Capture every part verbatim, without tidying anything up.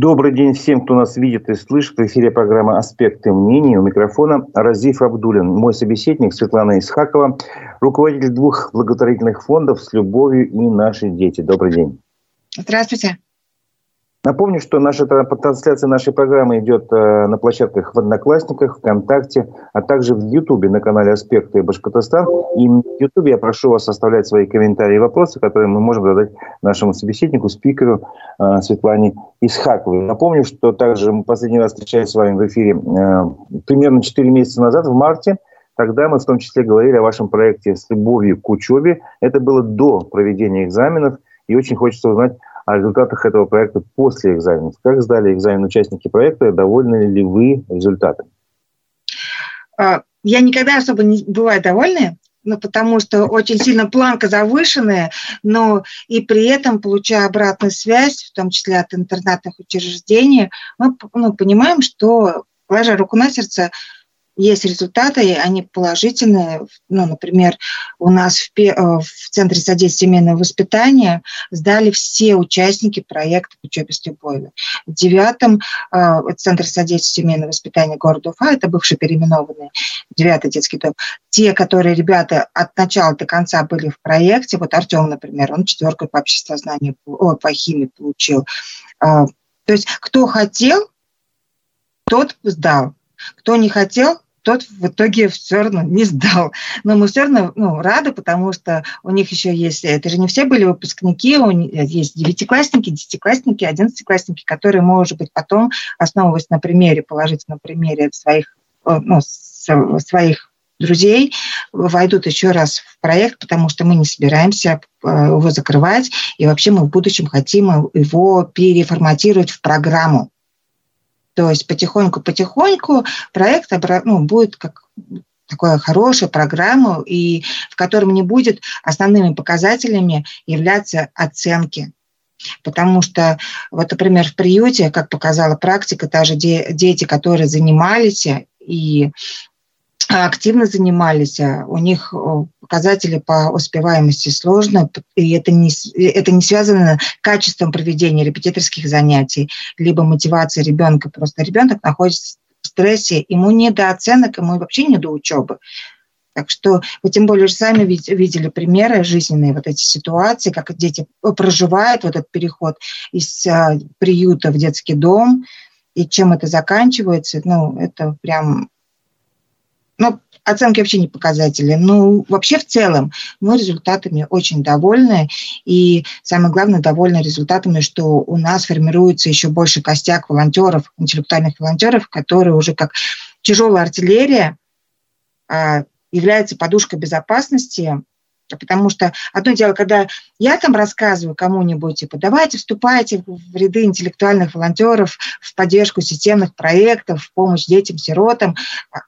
Добрый день всем, кто нас видит и слышит. В эфире программа «Аспекты мнений». У микрофона Разиф Абдуллин. Мой собеседник Светлана Исхакова, руководитель двух благотворительных фондов «С любовью» и «Наши дети». Добрый день. Здравствуйте. Напомню, что наша трансляция нашей программы идет на площадках в «Одноклассниках», ВКонтакте, а также в Ютубе на канале «Аспекты Башкортостан». И в Ютубе я прошу вас оставлять свои комментарии и вопросы, которые мы можем задать нашему собеседнику, спикеру Светлане Исхаковой. Напомню, что также мы последний раз встречались с вами в эфире примерно четыре месяца назад, в марте. Тогда мы в том числе говорили о вашем проекте «С любовью к учебе». Это было до проведения экзаменов, и очень хочется узнать о результатах этого проекта после экзаменов. Как сдали экзамен участники проекта? Довольны ли вы результатами? Я никогда особо не бываю довольна, ну, потому что очень сильно планка завышенная, но и при этом, получая обратную связь, в том числе от интернатных учреждений, мы ну, понимаем, что, положа руку на сердце, есть результаты, они положительные. Ну, например, у нас в, в Центре содействия семейного воспитания сдали все участники проекта «К учёбе с любовью». В девятом э, Центре содействия семейного воспитания города Уфа, это бывший переименованный девятый детский дом, те, которые ребята от начала до конца были в проекте, вот Артём, например, он четверку по обществознанию, о, по химии получил. Э, то есть кто хотел, тот сдал. Кто не хотел, тот в итоге все равно не сдал. Но мы все равно ну, рады, потому что у них еще есть... Это же не все были выпускники, у них есть девятиклассники, десятиклассники, одиннадцатиклассники, которые, может быть, потом, основываясь на примере, положительном примере своих, ну, своих друзей, войдут еще раз в проект, потому что мы не собираемся его закрывать, и вообще мы в будущем хотим его переформатировать в программу. То есть потихоньку-потихоньку проект ну, будет как такая хорошая программа, и в котором не будет основными показателями являться оценки. Потому что, вот, например, в приюте, как показала практика, даже де- дети, которые занимались и активно занимались, у них показатели по успеваемости сложны, и это не, это не связано с качеством проведения репетиторских занятий, либо мотивацией ребенка. Просто ребенок находится в стрессе, ему не до оценок, ему вообще не до учебы. Так что вы тем более сами видели примеры жизненные, вот эти ситуации, как дети проживают вот этот переход из приюта в детский дом, и чем это заканчивается, ну, это прям... Ну, оценки вообще не показатели. Ну, вообще в целом мы результатами очень довольны. И самое главное, довольны результатами, что у нас формируется еще больше костяк волонтеров, интеллектуальных волонтеров, которые уже как тяжелая артиллерия является подушкой безопасности. Потому что одно дело, когда я там рассказываю кому-нибудь, типа, давайте вступайте в ряды интеллектуальных волонтеров в поддержку системных проектов, в помощь детям-сиротам.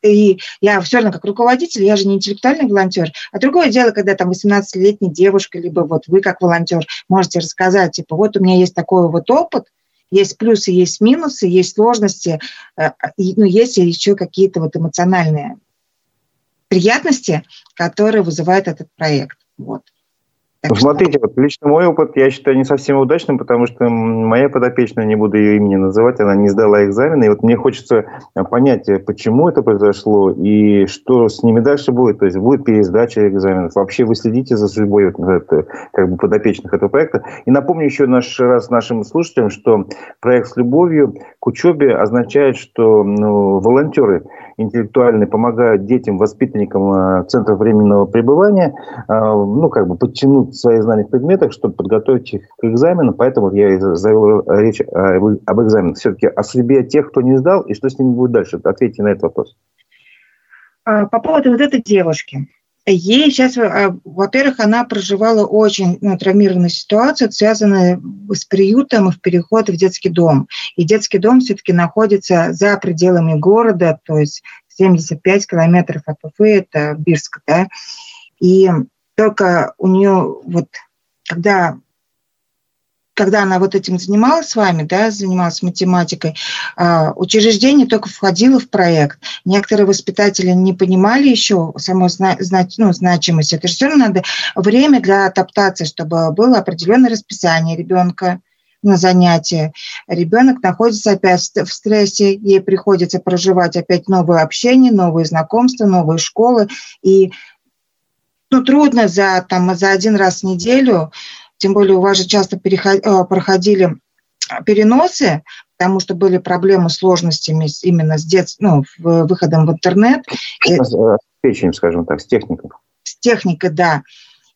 И я все равно как руководитель, я же не интеллектуальный волонтер. А другое дело, когда там восемнадцатилетняя девушка, либо вот вы как волонтер можете рассказать, типа, вот у меня есть такой вот опыт, есть плюсы, есть минусы, есть сложности, ну, есть еще какие-то вот эмоциональные приятности, которые вызывает этот проект. Вот. Ну, смотрите, вот лично мой опыт, я считаю, не совсем удачным, потому что моя подопечная, не буду ее имени называть, она не сдала экзамены, и вот мне хочется понять, почему это произошло и что с ними дальше будет, то есть будет пересдача экзаменов. Вообще вы следите за судьбой вот, как бы подопечных этого проекта. И напомню еще наш, раз нашим слушателям, что проект «С любовью» к учебе означает, что ну, волонтеры интеллектуальные помогают детям, воспитанникам центров временного пребывания, ну, как бы подтянуть свои знания в предметах, чтобы подготовить их к экзамену. Поэтому я и завел речь об экзаменах. Все-таки о судьбе тех, кто не сдал, и что с ними будет дальше? Ответьте на этот вопрос. По поводу вот этой девушки. Ей сейчас, во-первых, она проживала очень ну, травмированную ситуацию, связанную с приютом и в переход в детский дом. И детский дом все-таки находится за пределами города, то есть семьдесят пять километров от Уфы, это Бирск, да. И только у нее вот, когда, когда она вот этим занималась с вами, да, занималась математикой, учреждение только входило в проект. Некоторые воспитатели не понимали еще саму зна- знач- ну, значимость. Это же все равно надо время для адаптации, чтобы было определенное расписание ребенка, на занятия. Ребенок находится опять в стрессе, ей приходится проживать опять новые общения, новые знакомства, новые школы. И ну, трудно за, там, за один раз в неделю, тем более у вас же часто переход, проходили переносы, потому что были проблемы, сложностями именно с дет... ну, выходом в интернет. С обеспечением, скажем так, с техникой. С техникой, да.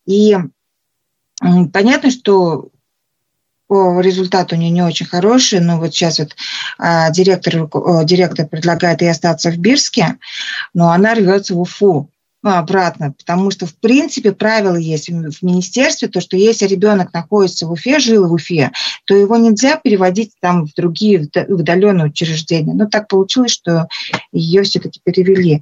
И понятно, что результат у нее не очень хороший, но вот сейчас вот а, директор, а, директор предлагает ей остаться в Бирске, но она рвется в Уфу, ну, обратно, потому что, в принципе, правило есть в министерстве, то, что если ребенок находится в Уфе, жил в Уфе, то его нельзя переводить там в другие удаленные учреждения. Но так получилось, что ее все-таки перевели.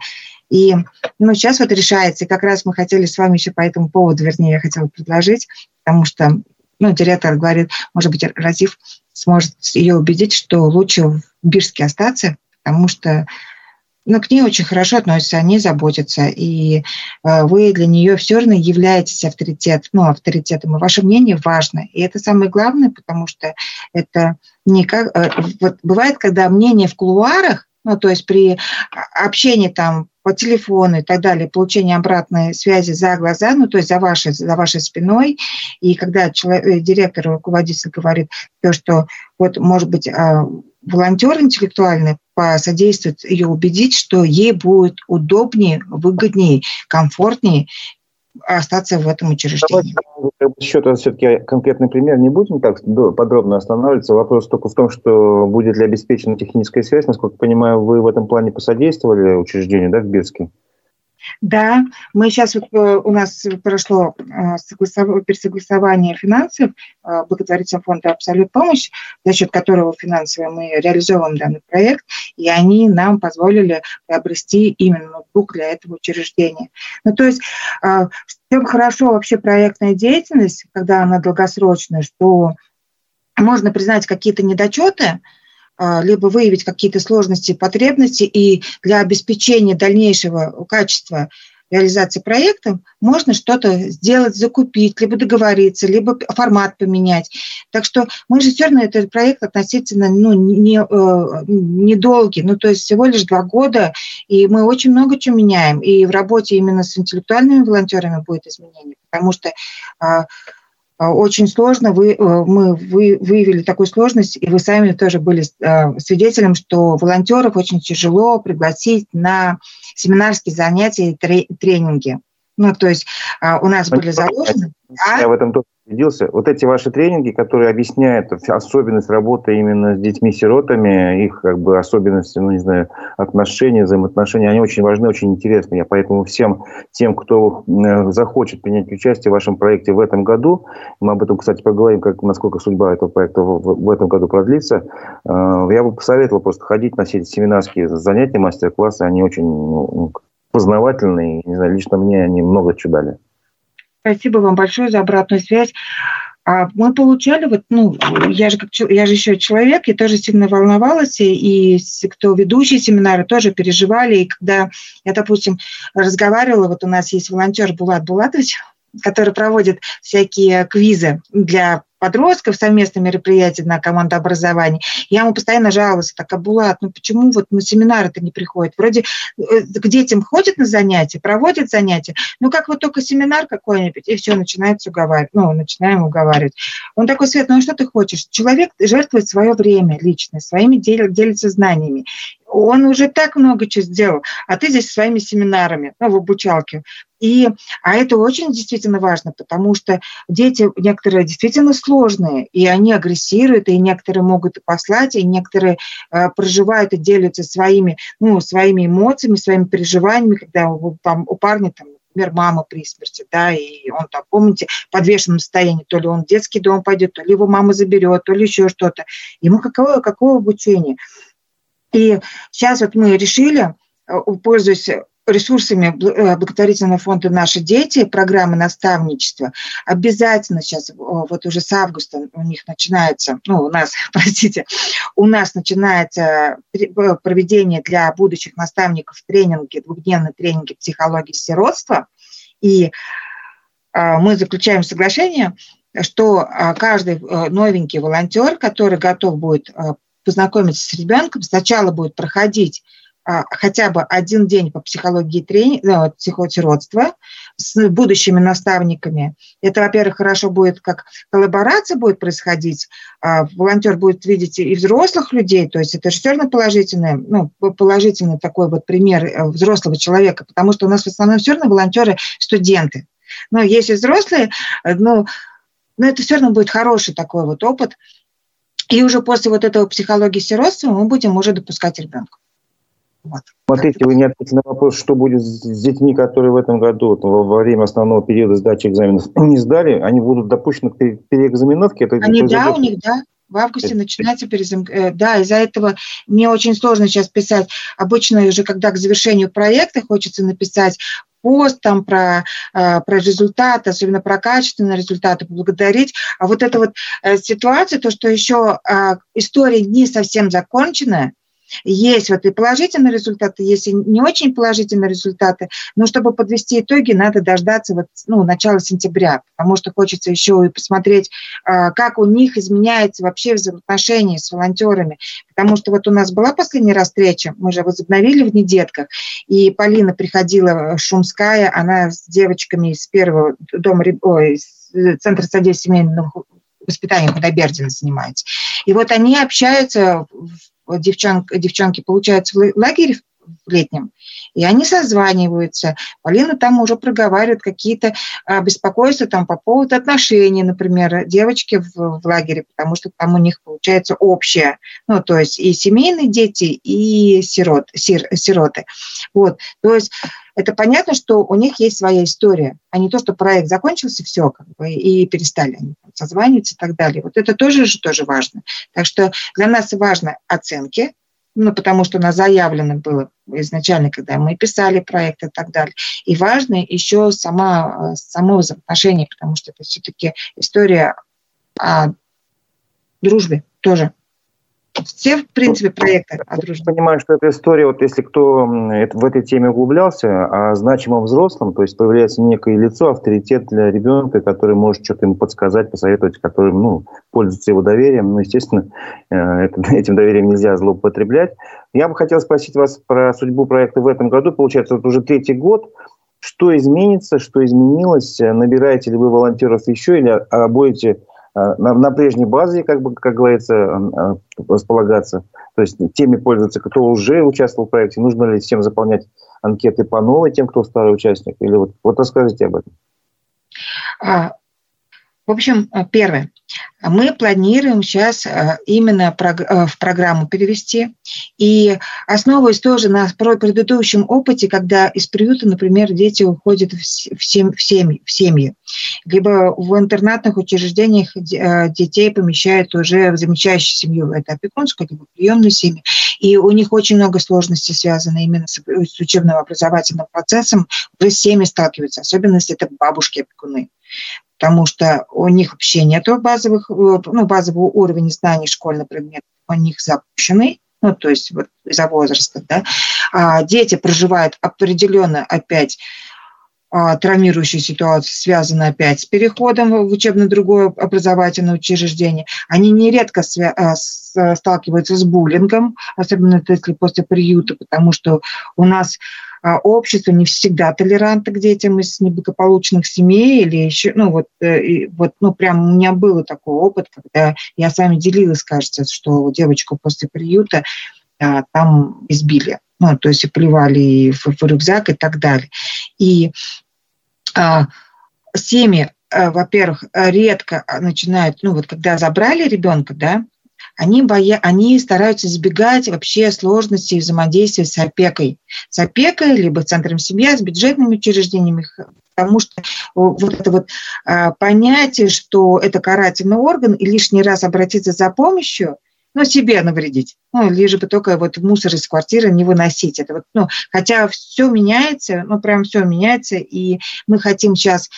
И ну, сейчас вот решается, и как раз мы хотели с вами еще по этому поводу, вернее, я хотела предложить, потому что ну, директор говорит, может быть, Разиф сможет ее убедить, что лучше в Бирске остаться, потому что ну, к ней очень хорошо относятся, они заботятся, и э, вы для нее все равно являетесь авторитет, ну, авторитетом, и ваше мнение важно. И это самое главное, потому что это не как... Э, вот бывает, когда мнение в кулуарах, ну, то есть при общении там по телефону и так далее, получение обратной связи за глаза, ну, то есть за вашей, за вашей спиной. И когда человек, директор, руководитель говорит то, что вот, может быть, волонтер интеллектуальный посодействует ее убедить, что ей будет удобнее, выгоднее, комфортнее остаться в этом учреждении. Еще все-таки конкретный пример не будем так подробно останавливаться. Вопрос только в том, что будет ли обеспечена техническая связь. Насколько понимаю, вы в этом плане посодействовали учреждению, да, в Бирске? Да, мы сейчас вот, у нас прошло пересогласование финансов благотворительного фонда «Абсолют помощь», за счет которого финансово мы реализовываем данный проект, и они нам позволили приобрести именно ноутбук для этого учреждения. Ну, то есть тем хорошо вообще проектная деятельность, когда она долгосрочная, что можно признать какие-то недочеты, либо выявить какие-то сложности и потребности, и для обеспечения дальнейшего качества реализации проекта можно что-то сделать, закупить, либо договориться, либо формат поменять. Так что мы же все равно этот проект относительно ну, не, э, недолгий, ну, то есть всего лишь два года, и мы очень много чего меняем. И в работе именно с интеллектуальными волонтерами будет изменение, потому что... Э, Очень сложно, вы, мы вы, выявили такую сложность, и вы сами тоже были свидетелем, что волонтеров очень тяжело пригласить на семинарские занятия и тренинги. Ну, то есть у нас были заложены... Я а? в этом тоже убедился. Вот эти ваши тренинги, которые объясняют особенность работы именно с детьми-сиротами, их как бы особенности, ну, не знаю, отношения, взаимоотношения, они очень важны, очень интересны. Я поэтому всем тем, кто захочет принять участие в вашем проекте в этом году, мы об этом, кстати, поговорим, как, насколько судьба этого проекта в этом году продлится, я бы посоветовал просто ходить на все эти семинарские занятия, мастер-классы, они очень ну, познавательные, не знаю, лично мне они много чего дали. Спасибо вам большое за обратную связь. Мы получали, вот, ну, я же, как, я же еще человек, я тоже сильно волновалась, и, и кто ведущие семинары тоже переживали. И когда я, допустим, разговаривала, вот у нас есть волонтер Булат Булатович, который проводит всякие квизы для подростков, совместные мероприятия на команду образования. Я ему постоянно жаловалась, так, Булат, ну почему вот на семинары-то не приходят? Вроде к детям ходят на занятия, проводят занятия, ну как вот только семинар какой-нибудь, и все, начинается уговаривать. Ну, начинаем уговаривать. Он такой, Свет, ну что ты хочешь? Человек жертвует свое время личное, своими дел, делится знаниями. Он уже так много чего сделал, а ты здесь своими семинарами, ну, в обучалке. И, а это очень действительно важно, потому что дети некоторые действительно сложные, и они агрессируют, и некоторые могут послать, и некоторые э, проживают и делятся своими, ну, своими эмоциями, своими переживаниями, когда у, там, у парня, там, например, мама при смерти, да, и он там, помните, в подвешенном состоянии, то ли он в детский дом пойдет, то ли его мама заберет, то ли еще что-то. Ему каково, каково обучение? И сейчас вот мы решили, пользуясь ресурсами благотворительного фонда «Наши дети», программы наставничества, обязательно сейчас, вот уже с августа у них начинается, ну, у нас, простите, у нас начинается проведение для будущих наставников тренинги, двухдневные тренинги психологии сиротства, и мы заключаем соглашение что каждый новенький волонтер, который готов будет познакомиться с ребенком, сначала будет проходить хотя бы один день по психологии трени... психотеродства с будущими наставниками. Это, во-первых, хорошо будет, как коллаборация будет происходить, волонтер будет видеть и взрослых людей, то есть это же все равно положительный, ну, положительный такой вот пример взрослого человека, потому что у нас в основном все равно волонтеры студенты. Но если взрослые, ну, ну, это все равно будет хороший такой вот опыт. И уже после вот этого психологии сиротства мы будем уже допускать ребенка. Вот. Смотрите, вы не ответили на вопрос, что будет с детьми, которые в этом году во время основного периода сдачи экзаменов не сдали, они будут допущены к переэкзаменовке? Это они, да, у них, да. В августе начинается перезамкнуть. Да, из-за этого мне очень сложно сейчас писать. Обычно уже, когда к завершению проекта хочется написать пост там про, про результаты, особенно про качественные результаты, поблагодарить. А вот эта вот ситуация, то, что еще история не совсем закончена, есть вот и положительные результаты, есть и не очень положительные результаты, но чтобы подвести итоги, надо дождаться вот, ну, начала сентября, потому что хочется еще и посмотреть, как у них изменяется вообще взаимоотношения с волонтерами, потому что вот у нас была последний раз встреча, мы же возобновили в Недетках, и Полина приходила, Шумская, она с девочками из первого дома, ой, из Центра содействия семейного воспитания Кудабердина занимается. И вот они общаются в Девчонки, девчонки, получается, в лагере в летнем, и они созваниваются. Полина там уже проговаривает какие-то беспокойства там, по поводу отношений, например, девочки в, в лагере, потому что там у них, получается, общее, ну, то есть и семейные дети, и сирот, сир, сироты. Вот, то есть это понятно, что у них есть своя история, а не то, что проект закончился, все, как бы, и перестали они созваниваться и так далее. Вот это тоже, тоже важно. Так что для нас важны оценки, ну, потому что у нас заявлено было изначально, когда мы писали проект и так далее. И важно еще сама, само взаимоотношение, потому что это все-таки история о дружбе тоже. Все, в принципе, проекты о дружбе. Я понимаю, что эта история, вот если кто в этой теме углублялся, о значимом взрослом, то есть появляется некое лицо, авторитет для ребенка, который может что-то ему подсказать, посоветовать, который, ну, пользуется его доверием. Но, естественно, это, этим доверием нельзя злоупотреблять. Я бы хотел спросить вас про судьбу проекта в этом году. Получается, вот уже третий год. Что изменится, что изменилось? Набираете ли вы волонтеров еще или будете... На, на прежней базе, как бы, как говорится, располагаться. То есть теми пользуются, кто уже участвовал в проекте. Нужно ли всем заполнять анкеты по новой тем, кто старый участник? Или вот, вот расскажите об этом. В общем, первое. Мы планируем сейчас именно в программу перевести. И основываясь тоже на предыдущем опыте, когда из приюта, например, дети уходят в семьи, в семьи. Либо в интернатных учреждениях детей помещают уже в замещающую семью. Это опекунская, либо приемную семью. И у них очень много сложностей связано именно с учебно-образовательным процессом. Уже семьи сталкиваются, особенно если это бабушки-опекуны. Потому что у них вообще нет базовых, ну, базового уровня знаний школьных предметов, у них запущены, ну, то есть вот из-за возраста, да. А дети проживают определенно опять а, травмирующую ситуацию, связанную опять с переходом в учебно-другое образовательное учреждение. Они нередко свя- с, сталкиваются с буллингом, особенно если после приюта, потому что у нас... Общество не всегда толерантно к детям из неблагополучных семей или еще, ну вот, вот, ну прям у меня был такой опыт, когда я с вами делилась, кажется, что девочку после приюта а, там избили, ну то есть и плевали и в, в рюкзак и так далее. И а, семьи, а, во-первых, редко начинают, ну вот когда забрали ребенка, да, Они, боя... они стараются избегать вообще сложностей взаимодействия с опекой. С опекой, либо с центром семьи, с бюджетными учреждениями. Потому что вот это вот а, понятие, что это карательный орган, и лишний раз обратиться за помощью, ну, себе навредить. Ну, лишь бы только вот мусор из квартиры не выносить. Это вот, ну, хотя все меняется, ну, прям все меняется, и мы хотим сейчас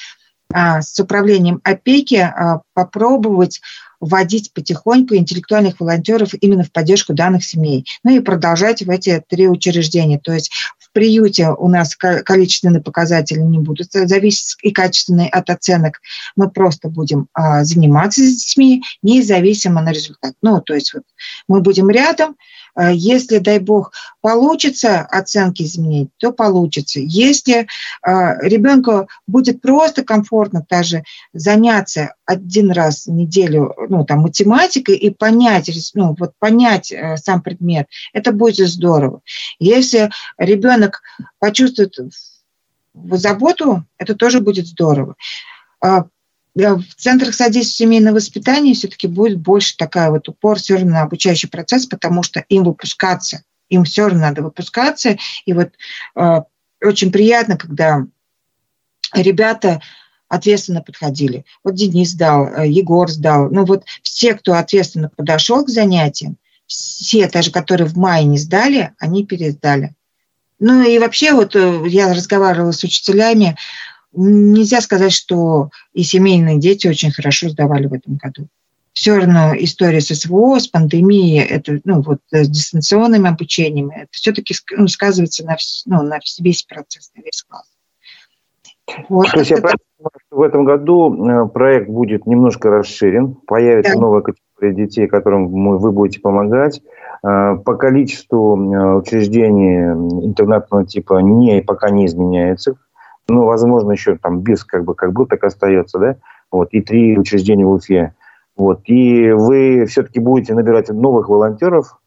а, с управлением опеки а, попробовать вводить потихоньку интеллектуальных волонтеров именно в поддержку данных семей, ну и продолжать в эти три учреждения. То есть в приюте у нас количественные показатели не будут зависеть и качественные от оценок. Мы просто будем а, заниматься с детьми, независимо на результат. Ну, то есть вот, мы будем рядом. Если, дай бог, получится оценки изменить, то получится. Если а, ребенку будет просто комфортно даже заняться один раз в неделю ну, там, математикой и понять, ну, вот понять а, сам предмет, это будет здорово. Если ребенок почувствует заботу, это тоже будет здорово. В центрах содействия семейного воспитания все-таки будет больше такая вот упор все равно на обучающий процесс, потому что им выпускаться, им все равно надо выпускаться. И вот э, очень приятно, когда ребята ответственно подходили. Вот Денис сдал, Егор сдал. Ну вот все, кто ответственно подошел к занятиям, все, даже которые в мае не сдали, они пересдали. Ну и вообще вот я разговаривала с учителями, нельзя сказать, что и семейные дети очень хорошо сдавали в этом году. Все равно история с СВО, с пандемией, это, ну, вот, с дистанционным обучением, это все-таки ну, сказывается на, ну, на весь процесс, на весь класс. Вот. То есть я правильно понимаю, что в этом году проект будет немножко расширен, появится да. новая категория детей, которым вы будете помогать. По количеству учреждений интернатного типа не, пока не изменяется. Ну, возможно, еще там Бирск как бы как был, так и остается, да? Вот, и три учреждения в Уфе. Вот, и вы все-таки будете набирать новых волонтеров,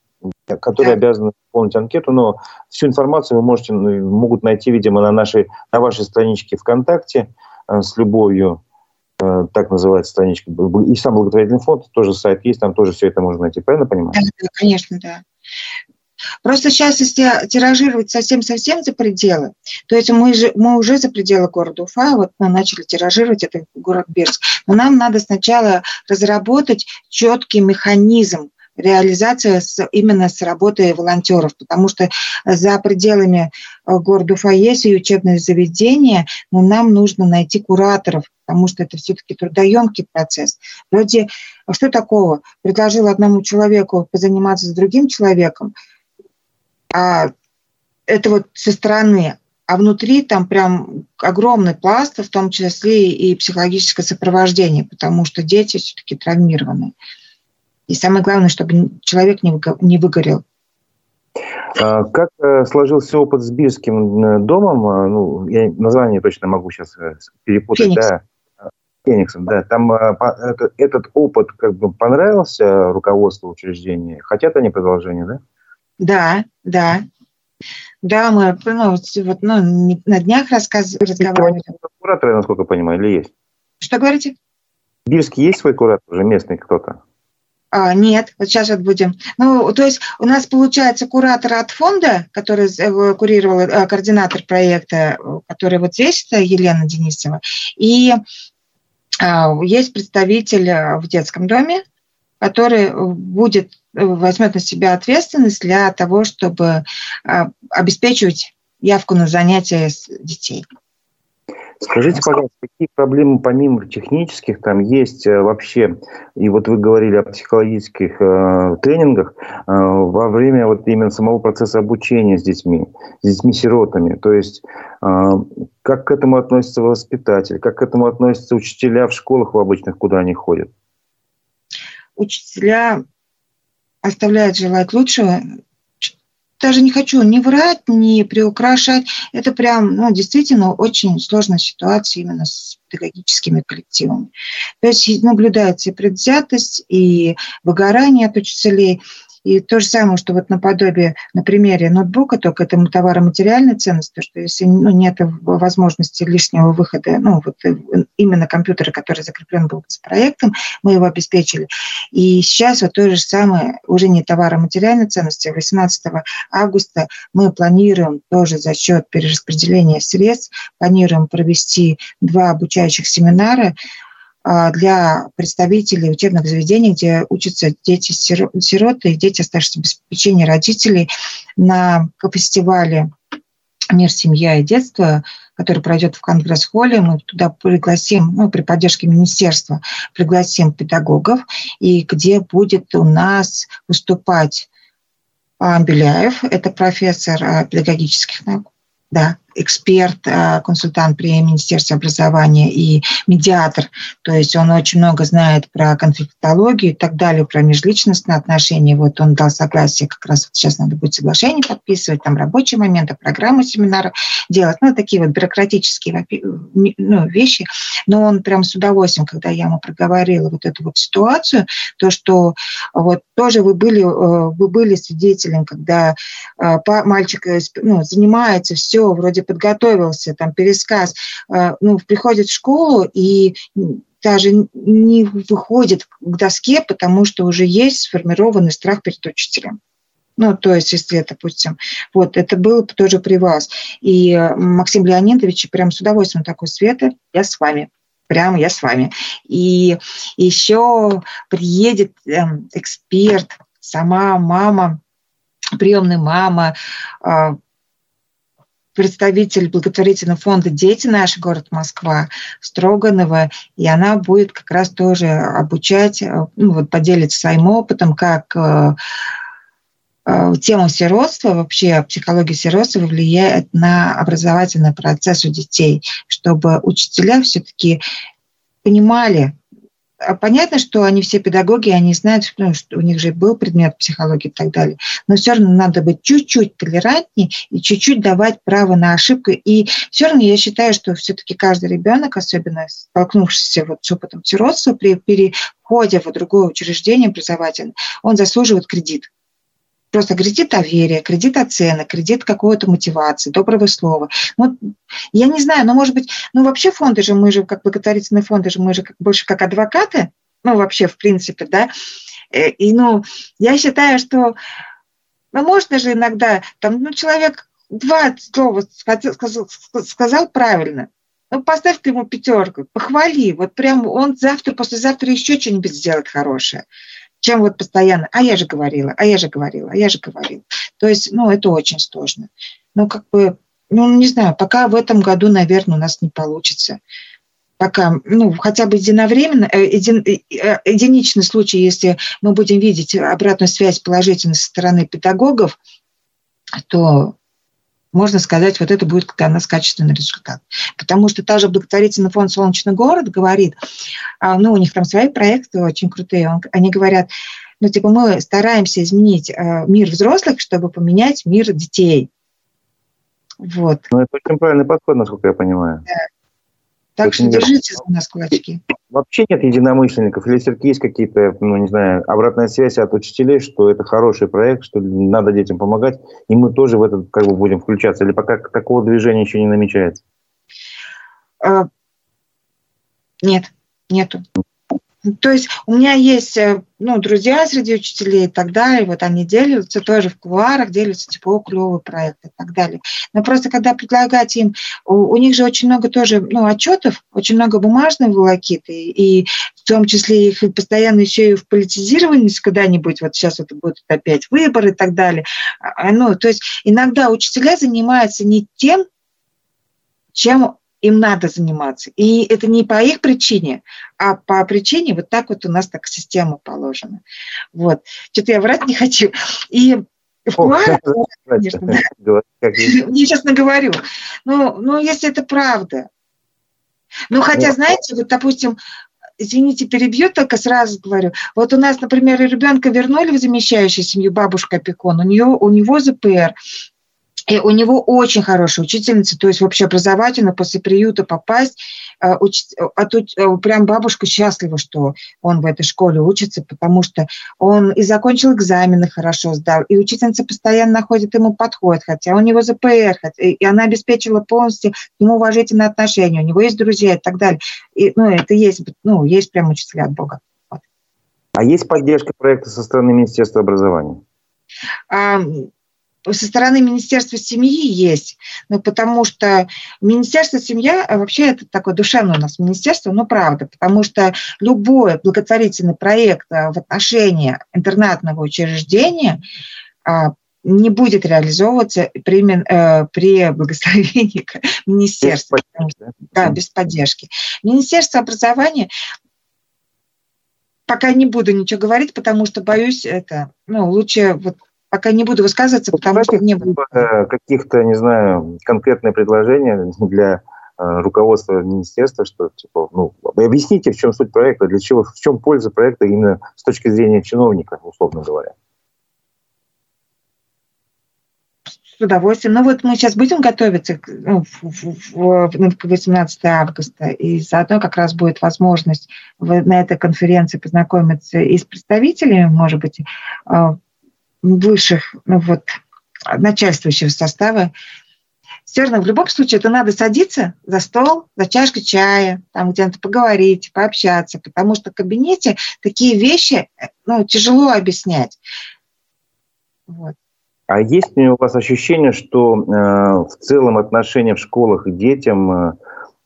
которые да. обязаны выполнить анкету, но всю информацию вы можете, могут найти, видимо, на нашей, на вашей страничке ВКонтакте «С любовью», так называется страничка, и сам благотворительный фонд, тоже сайт есть, там тоже все это можно найти, правильно понимаю? Да, конечно, да. Просто сейчас, если тиражировать совсем-совсем за пределы, то есть мы, же, мы уже за пределы города Уфа, вот мы начали тиражировать этот город Бирск. Но нам надо сначала разработать четкий механизм реализации с, именно с работой волонтеров, потому что за пределами города Уфа есть и учебные заведения, но нам нужно найти кураторов, потому что это все-таки трудоемкий процесс. Вроде, что такого? Предложил одному человеку позаниматься с другим человеком, а это вот со стороны, а внутри там прям огромный пласт, в том числе и психологическое сопровождение, потому что дети все-таки травмированы. И самое главное, чтобы человек не выгорел. Как сложился опыт с Бирским домом? Ну, я название точно могу сейчас перепутать. Феникс. Да. Фениксом, да. Там этот опыт как бы понравился руководству учреждения? Хотят они продолжения, да? Да, да. Да, мы ну, вот, ну, на днях рассказ... разговаривали. Кураторы, насколько я понимаю, или есть? Что говорите? В Бирске есть свой куратор уже, местный кто-то? А, нет, вот сейчас вот будем. Ну, то есть у нас получается куратор от фонда, который курировал, координатор проекта, который вот здесь, это Елена Денисова, и а, есть представитель в детском доме, который будет, возьмет на себя ответственность для того, чтобы обеспечивать явку на занятия с детей. Скажите, пожалуйста, какие проблемы помимо технических там есть вообще? И вот вы говорили о психологических э, тренингах э, во время вот именно самого процесса обучения с детьми, с детьми-сиротами. То есть э, как к этому относится воспитатель, как к этому относятся учителя в школах в обычных, куда они ходят? Учителя оставляют желать лучшего. Даже не хочу ни врать, ни приукрашать. Это прям, ну, действительно очень сложная ситуация именно с педагогическими коллективами. То есть наблюдается и предвзятость, и выгорание от учителей. И то же самое, что вот наподобие, на примере ноутбука, только это товароматериальная ценность, то что если ну, нет возможности лишнего выхода, ну вот именно компьютера, который закреплен был с проектом, мы его обеспечили. И сейчас вот то же самое, уже не товароматериальной ценности, восемнадцатого августа мы планируем тоже за счет перераспределения средств, планируем провести два обучающих семинара для представителей учебных заведений, где учатся дети-сироты и дети, оставшиеся без попечения родителей, на фестивале «Мир, семья и детство», который пройдет в Конгресс-холле. Мы туда пригласим, ну, при поддержке министерства, пригласим педагогов, и где будет у нас выступать Беляев, это профессор педагогических наук, да, эксперт, консультант при Министерстве образования и медиатор. То есть он очень много знает про конфликтологию и так далее, про межличностные отношения. Вот он дал согласие, как раз вот сейчас надо будет соглашение подписывать, там рабочие моменты, программы семинаров делать. Ну, такие вот бюрократические, ну, вещи. Но он прям с удовольствием, когда я ему проговорила вот эту вот ситуацию, то, что вот тоже вы были, вы были свидетелем, когда мальчик, ну, занимается, все вроде подготовился, там, пересказ, ну, приходит в школу и даже не выходит к доске, потому что уже есть сформированный страх перед учителем. Ну, то есть, если, допустим, вот, это было тоже при вас. И Максим Леонидович прям с удовольствием такой: Света, я с вами. Прям я с вами. И еще приедет эксперт, сама мама, приемная мама, представитель благотворительного фонда «Дети. Наш город Москва» Строганова, и она будет как раз тоже обучать, ну, вот, поделиться своим опытом, как э, э, тема сиротства, вообще психология сиротства влияет на образовательный процесс у детей, чтобы учителя все-таки понимали. Понятно, что они все педагоги, они знают, ну, что у них же был предмет психологии и так далее. Но все равно надо быть чуть-чуть толерантнее и чуть-чуть давать право на ошибку. И все равно я считаю, что все-таки каждый ребенок, особенно столкнувшийся вот с опытом сиротства, при переходе в другое учреждение образовательное, он заслуживает кредит. Просто кредит доверия, кредит оценок, кредит какой-то мотивации, доброго слова. Ну, я не знаю, но, может быть, ну, вообще фонды же, мы же как благотворительные фонды же, мы же как, больше как адвокаты, ну, вообще, в принципе, да. И, ну, я считаю, что, ну, можно же иногда, там, ну, человек два слова сказал, сказал правильно, ну, поставь ему пятерку, похвали, вот прям он завтра, послезавтра еще что-нибудь сделает хорошее. Чем вот постоянно, а я же говорила, а я же говорила, а я же говорила. То есть, ну, это очень сложно. Ну, как бы, ну, не знаю, пока в этом году, наверное, у нас не получится. Пока, ну, хотя бы единовременно, един, единичный случай, если мы будем видеть обратную связь положительно со стороны педагогов, то можно сказать, вот это будет у нас качественный результат. Потому что та же благотворительный фонд «Солнечный город» говорит, ну, у них там свои проекты очень крутые, он, они говорят, ну, типа, мы стараемся изменить э, мир взрослых, чтобы поменять мир детей. Вот. Ну, это очень правильный подход, насколько я понимаю. Да. Так это что не держите за нас кулачки. Вообще нет единомышленников? Или все-таки есть какие-то, ну, не знаю, обратная связь от учителей, что это хороший проект, что надо детям помогать, и мы тоже в это как бы будем включаться? Или пока такого движения еще не намечается? Нет, нету. То есть у меня есть, ну, друзья среди учителей и так далее, вот они делятся тоже в кулуарах, делятся типа, о, клёвый проект и так далее. Но просто когда предлагать им, у, у них же очень много тоже, ну, отчетов, очень много бумажной волокиты, и, и в том числе их постоянно еще и в политизировании когда-нибудь, вот сейчас вот будут опять выборы и так далее. Ну, то есть иногда учителя занимаются не тем, чем им надо заниматься. И это не по их причине, а по причине вот так вот у нас так система положена. Вот. Что-то я врать не хочу. И в кулуарах, конечно, да. Я, честно говорю. Ну, ну, если это правда. Ну, хотя, знаете, вот, допустим, извините, перебью, только сразу говорю. Вот у нас, например, ребенка вернули в замещающую семью, бабушка-опекун, у нее, у него зэ пэ эр. И у него очень хорошая учительница, то есть вообще образовательно после приюта попасть. Уч... А тут прям бабушка счастлива, что он в этой школе учится, потому что он и закончил экзамены хорошо сдал, и учительница постоянно находит ему подход, хотя у него зэ пэ эр, и она обеспечила полностью ему уважительные отношения, у него есть друзья и так далее. И, ну, это есть, ну, есть прям учителя от Бога. Вот. А есть поддержка проекта со стороны Министерства образования? А... Со стороны Министерства семьи есть, ну, потому что Министерство семья вообще это такое душевное у нас министерство, ну, правда, потому что любой благотворительный проект в отношении интернатного учреждения не будет реализовываться при, э, при благословении министерства. Без поддержки. Да, без поддержки. Министерство образования... Пока не буду ничего говорить, потому что, боюсь, это, ну, лучше... Вот, пока не буду высказываться, потому что не было каких-то, не знаю, конкретных предложений для руководства министерства, что типа, ну, объясните, в чем суть проекта, для чего, в чем польза проекта именно с точки зрения чиновника, условно говоря. С удовольствием. Ну вот мы сейчас будем готовиться к, ну, к восемнадцатого августа, и заодно как раз будет возможность на этой конференции познакомиться и с представителями, может быть, высших, ну, вот, начальствующего состава. Все равно в любом случае это надо садиться за стол, за чашкой чая, там где-то поговорить, пообщаться, потому что в кабинете такие вещи, ну, тяжело объяснять. Вот. А есть ли у вас ощущение, что э, в целом отношения в школах к детям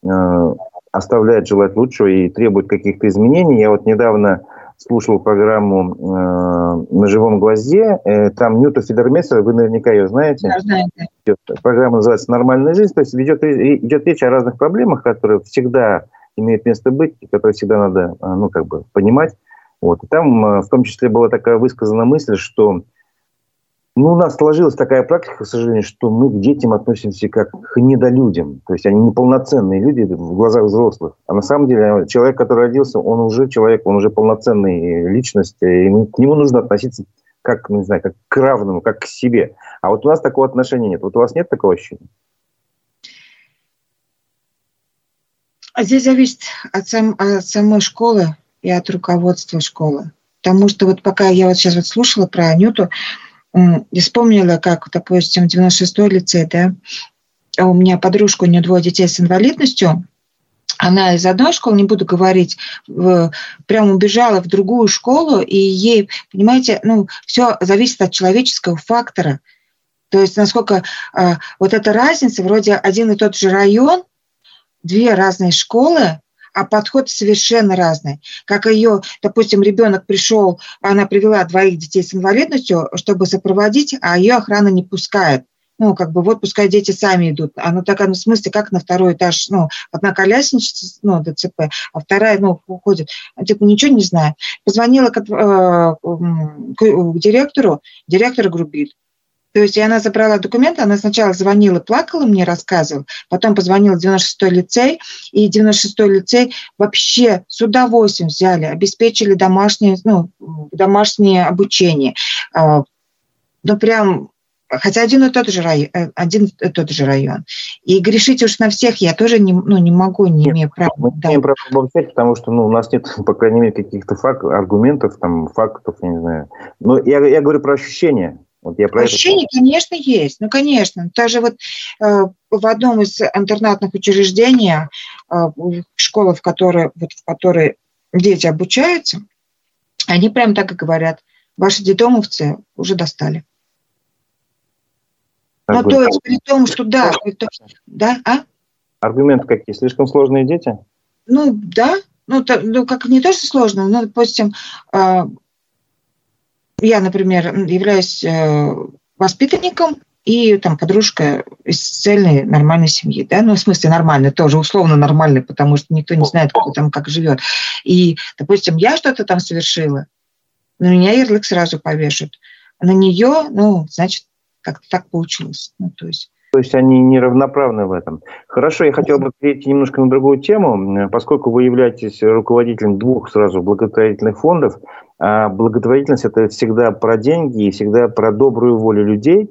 э, оставляют желать лучшего и требуют каких-то изменений? Я вот недавно слушал программу э, «На живом гвозде». Э, там Нюта Федермесова, вы наверняка ее знаете. Да, знаете. Программа называется «Нормальная жизнь». То есть идет, идет речь о разных проблемах, которые всегда имеют место быть, и которые всегда надо, ну, как бы, понимать. Вот. И там в том числе была такая высказана мысль, что ну, у нас сложилась такая практика, к сожалению, что мы к детям относимся как к недолюдям. То есть они неполноценные люди в глазах взрослых. А на самом деле человек, который родился, он уже человек, он уже полноценная личность. И к нему нужно относиться как, не знаю, как к равному, как к себе. А вот у нас такого отношения нет. Вот у вас нет такого ощущения? А здесь зависит от, сам, от самой школы и от руководства школы. Потому что вот пока я вот сейчас вот слушала про Анюту, я вспомнила, как, допустим, девяносто шестой лицей, да, у меня подружка, у нее двое детей с инвалидностью, она из одной школы, не буду говорить, в, прям убежала в другую школу, и ей, понимаете, ну, все зависит от человеческого фактора. То есть насколько э, вот эта разница, вроде один и тот же район, две разные школы, а подход совершенно разный. Как ее, допустим, ребенок пришел, она привела двоих детей с инвалидностью, чтобы сопроводить, а ее охрана не пускает. Ну, как бы, вот пускай дети сами идут. Она такая, ну, в смысле, как на второй этаж? Ну, одна колясничница, ну, ДЦП, а вторая, ну, уходит. Типа, ничего не знает. Позвонила к, э, к директору, директор грубит. То есть и она забрала документы, она сначала звонила, плакала, мне рассказывала, потом позвонила в девяносто шестой лицей, и девяносто шестой лицей вообще с удовольствием взяли, обеспечили домашнее, ну, домашнее обучение. Ну, прям, хотя один и тот же район. Один и тот же район. И грешить уж на всех я тоже не, ну, не могу, не имею права. Мы не имеем права обобщать, потому что, ну, у нас нет, по крайней мере, каких-то факт, аргументов, там, фактов, я не знаю. Но я, я говорю про ощущения. Вот я про ощущения, это... конечно, есть. Ну, конечно. Даже вот э, в одном из интернатных учреждений, э, школы, в которой, вот, в которой дети обучаются, они прям так и говорят: ваши детдомовцы уже достали. А ну, то есть при том, что да, при том, что, да, а? Аргументы какие? Слишком сложные дети? Ну, да. Ну, то, ну как не то, что сложно, но, допустим, э, я, например, являюсь воспитанником и там подружка из цельной нормальной семьи, да, ну, в смысле нормальной, тоже условно нормальной, потому что никто не знает, кто там как живет. И, допустим, я что-то там совершила, на меня ярлык сразу повешают. На нее, ну, значит, как-то так получилось. Ну, то есть... то есть они неравноправны в этом. Хорошо, я хотел бы перейти немножко на другую тему, поскольку вы являетесь руководителем двух сразу благотворительных фондов. А благотворительность – это всегда про деньги и всегда про добрую волю людей.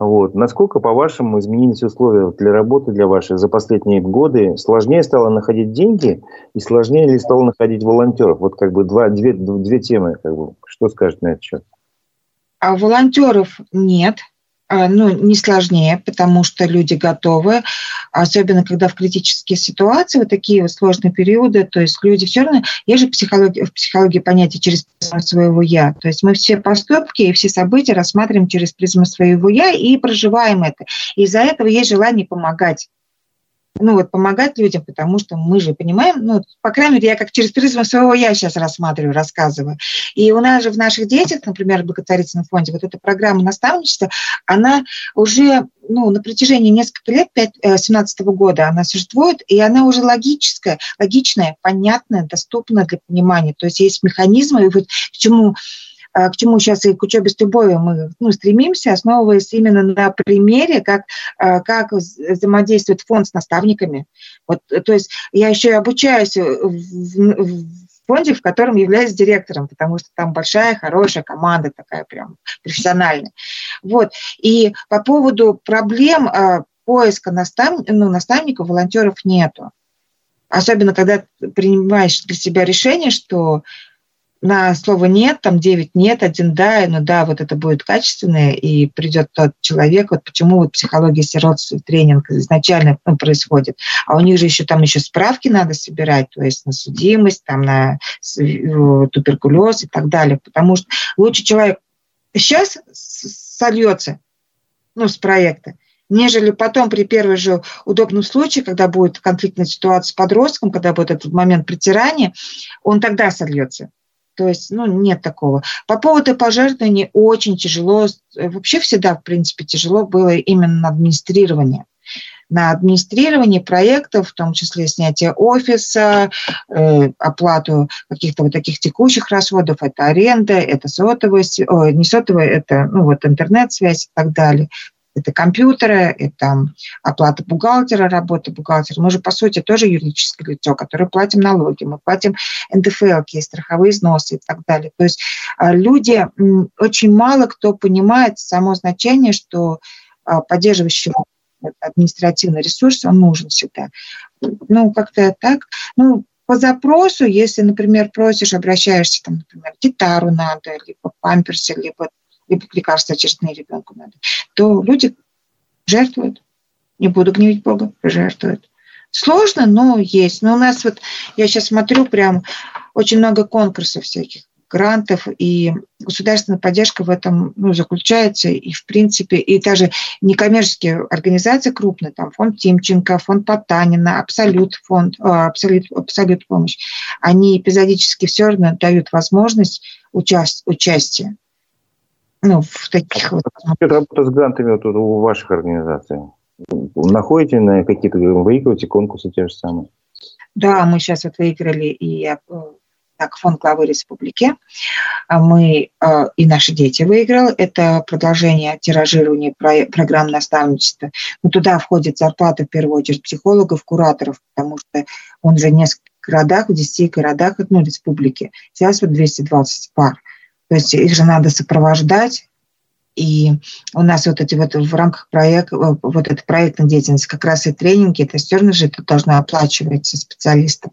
Вот. Насколько, по-вашему, изменились условия для работы, для вашей за последние годы? Сложнее стало находить деньги и сложнее ли стало находить волонтеров? Вот как бы два, две, две темы. Как бы. Что скажет на этот счет? А волонтеров нет. Ну, не сложнее, потому что люди готовы, особенно когда в критические ситуации, вот такие вот сложные периоды, то есть люди все равно, есть же психология, в психологии понятие через призму своего «я», то есть мы все поступки и все события рассматриваем через призму своего «я» и проживаем это. И из-за этого есть желание помогать. Ну вот помогать людям, потому что мы же понимаем, ну, по крайней мере, я как через призму своего «я» сейчас рассматриваю, рассказываю. И у нас же в наших детях, например, в благотворительном фонде, вот эта программа наставничества, она уже, ну, на протяжении нескольких лет, семнадцатого года она существует, и она уже логическая, логичная, понятная, доступна для понимания. То есть есть механизмы, и вот к чему к чему сейчас и к учебе с любовью мы ну, стремимся, основываясь именно на примере, как, как взаимодействует фонд с наставниками. Вот, то есть я еще и обучаюсь в, в фонде, в котором являюсь директором, потому что там большая, хорошая команда, такая прям профессиональная. Вот. И по поводу проблем поиска настав... ну, наставников, волонтеров нету. Особенно, когда принимаешь для себя решение, что на слово «нет», там девять «нет», один «да», но да, вот это будет качественное, и придет тот человек, вот почему вот психология сиротства, тренинг изначально ну, происходит. А у них же еще там еще справки надо собирать, то есть на судимость, там, на туберкулез и так далее, потому что лучше человек сейчас сольется ну, с проекта, нежели потом при первом же удобном случае, когда будет конфликтная ситуация с подростком, когда будет этот момент притирания, он тогда сольется. То есть, ну, нет такого. По поводу пожертвований очень тяжело, вообще всегда, в принципе, тяжело было именно на администрирование. На администрирование проектов, в том числе снятие офиса, э, оплату каких-то вот таких текущих расходов, это аренда, это сотовая, о, не сотовая, это ну, вот, интернет-связь и так далее. Это компьютеры, это оплата бухгалтера, работа бухгалтера. Мы же, по сути, тоже юридическое лицо, которое платим налоги, мы платим эн дэ эф эл, страховые износы и так далее. То есть люди, очень мало кто понимает само значение, что поддерживающему административный ресурс, он нужен всегда. Ну, как-то так. Ну, по запросу, если, например, просишь, обращаешься, там, например, гитару надо, либо памперсы, либо либо лекарства очередные ребенку надо, то люди жертвуют. Не буду гневить Бога, жертвуют. Сложно, но есть. Но у нас вот, я сейчас смотрю, прям очень много конкурсов всяких, грантов, и государственная поддержка в этом ну, заключается, и в принципе, и даже некоммерческие организации крупные, там фонд Тимченко, фонд Потанина, Абсолют фонд, Абсолют, Абсолют помощь, они эпизодически все равно дают возможность участь, участия. Ну, в таких вот... Работа с грантами вот у ваших организаций. Находите на какие-то, выигрываете конкурсы те же самые? Да, мы сейчас вот выиграли и так, фонд главы республики. Мы и «Наши дети» выиграл. Это продолжение тиражирования программ наставничества. Но туда входит зарплата, в первую очередь, психологов, кураторов, потому что он же в нескольких городах, в десяти городах одной республики. Сейчас вот двести двадцать пар. То есть их же надо сопровождать. И у нас вот эти вот в рамках проекта, вот эта проектная деятельность, как раз и тренинги, это все равно же это должно оплачиваться специалистом,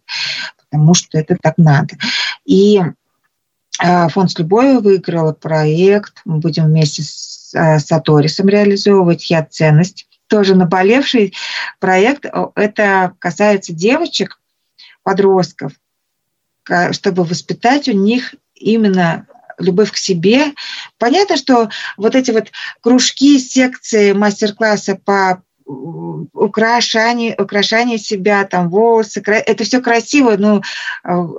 потому что это так надо. И фонд «С любовью» выиграл проект. Мы будем вместе с, с Аторисом реализовывать «Я – ценность». Тоже наболевший проект. Это касается девочек, подростков, чтобы воспитать у них именно... любовь к себе. Понятно, что вот эти вот кружки, секции, мастер-классы по украшанию, украшанию себя, там, волосы, это все красиво, но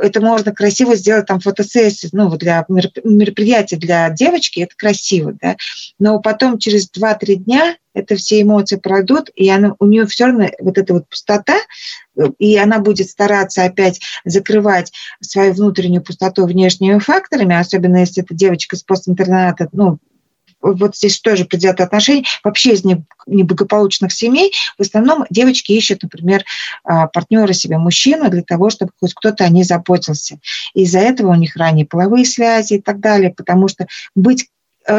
это можно красиво сделать, там, фотосессию, ну, для мероприятия для девочки, это красиво, да, но потом через два-три дня это все эмоции пройдут, и она, у нее все равно вот эта вот пустота, и она будет стараться опять закрывать свою внутреннюю пустоту внешними факторами, особенно если это девочка из постинтерната, ну, вот здесь тоже предвзятые отношения, вообще из неблагополучных семей, в основном девочки ищут, например, партнера себе, мужчину, для того, чтобы хоть кто-то о ней заботился. И из-за этого у них ранние половые связи и так далее, потому что быть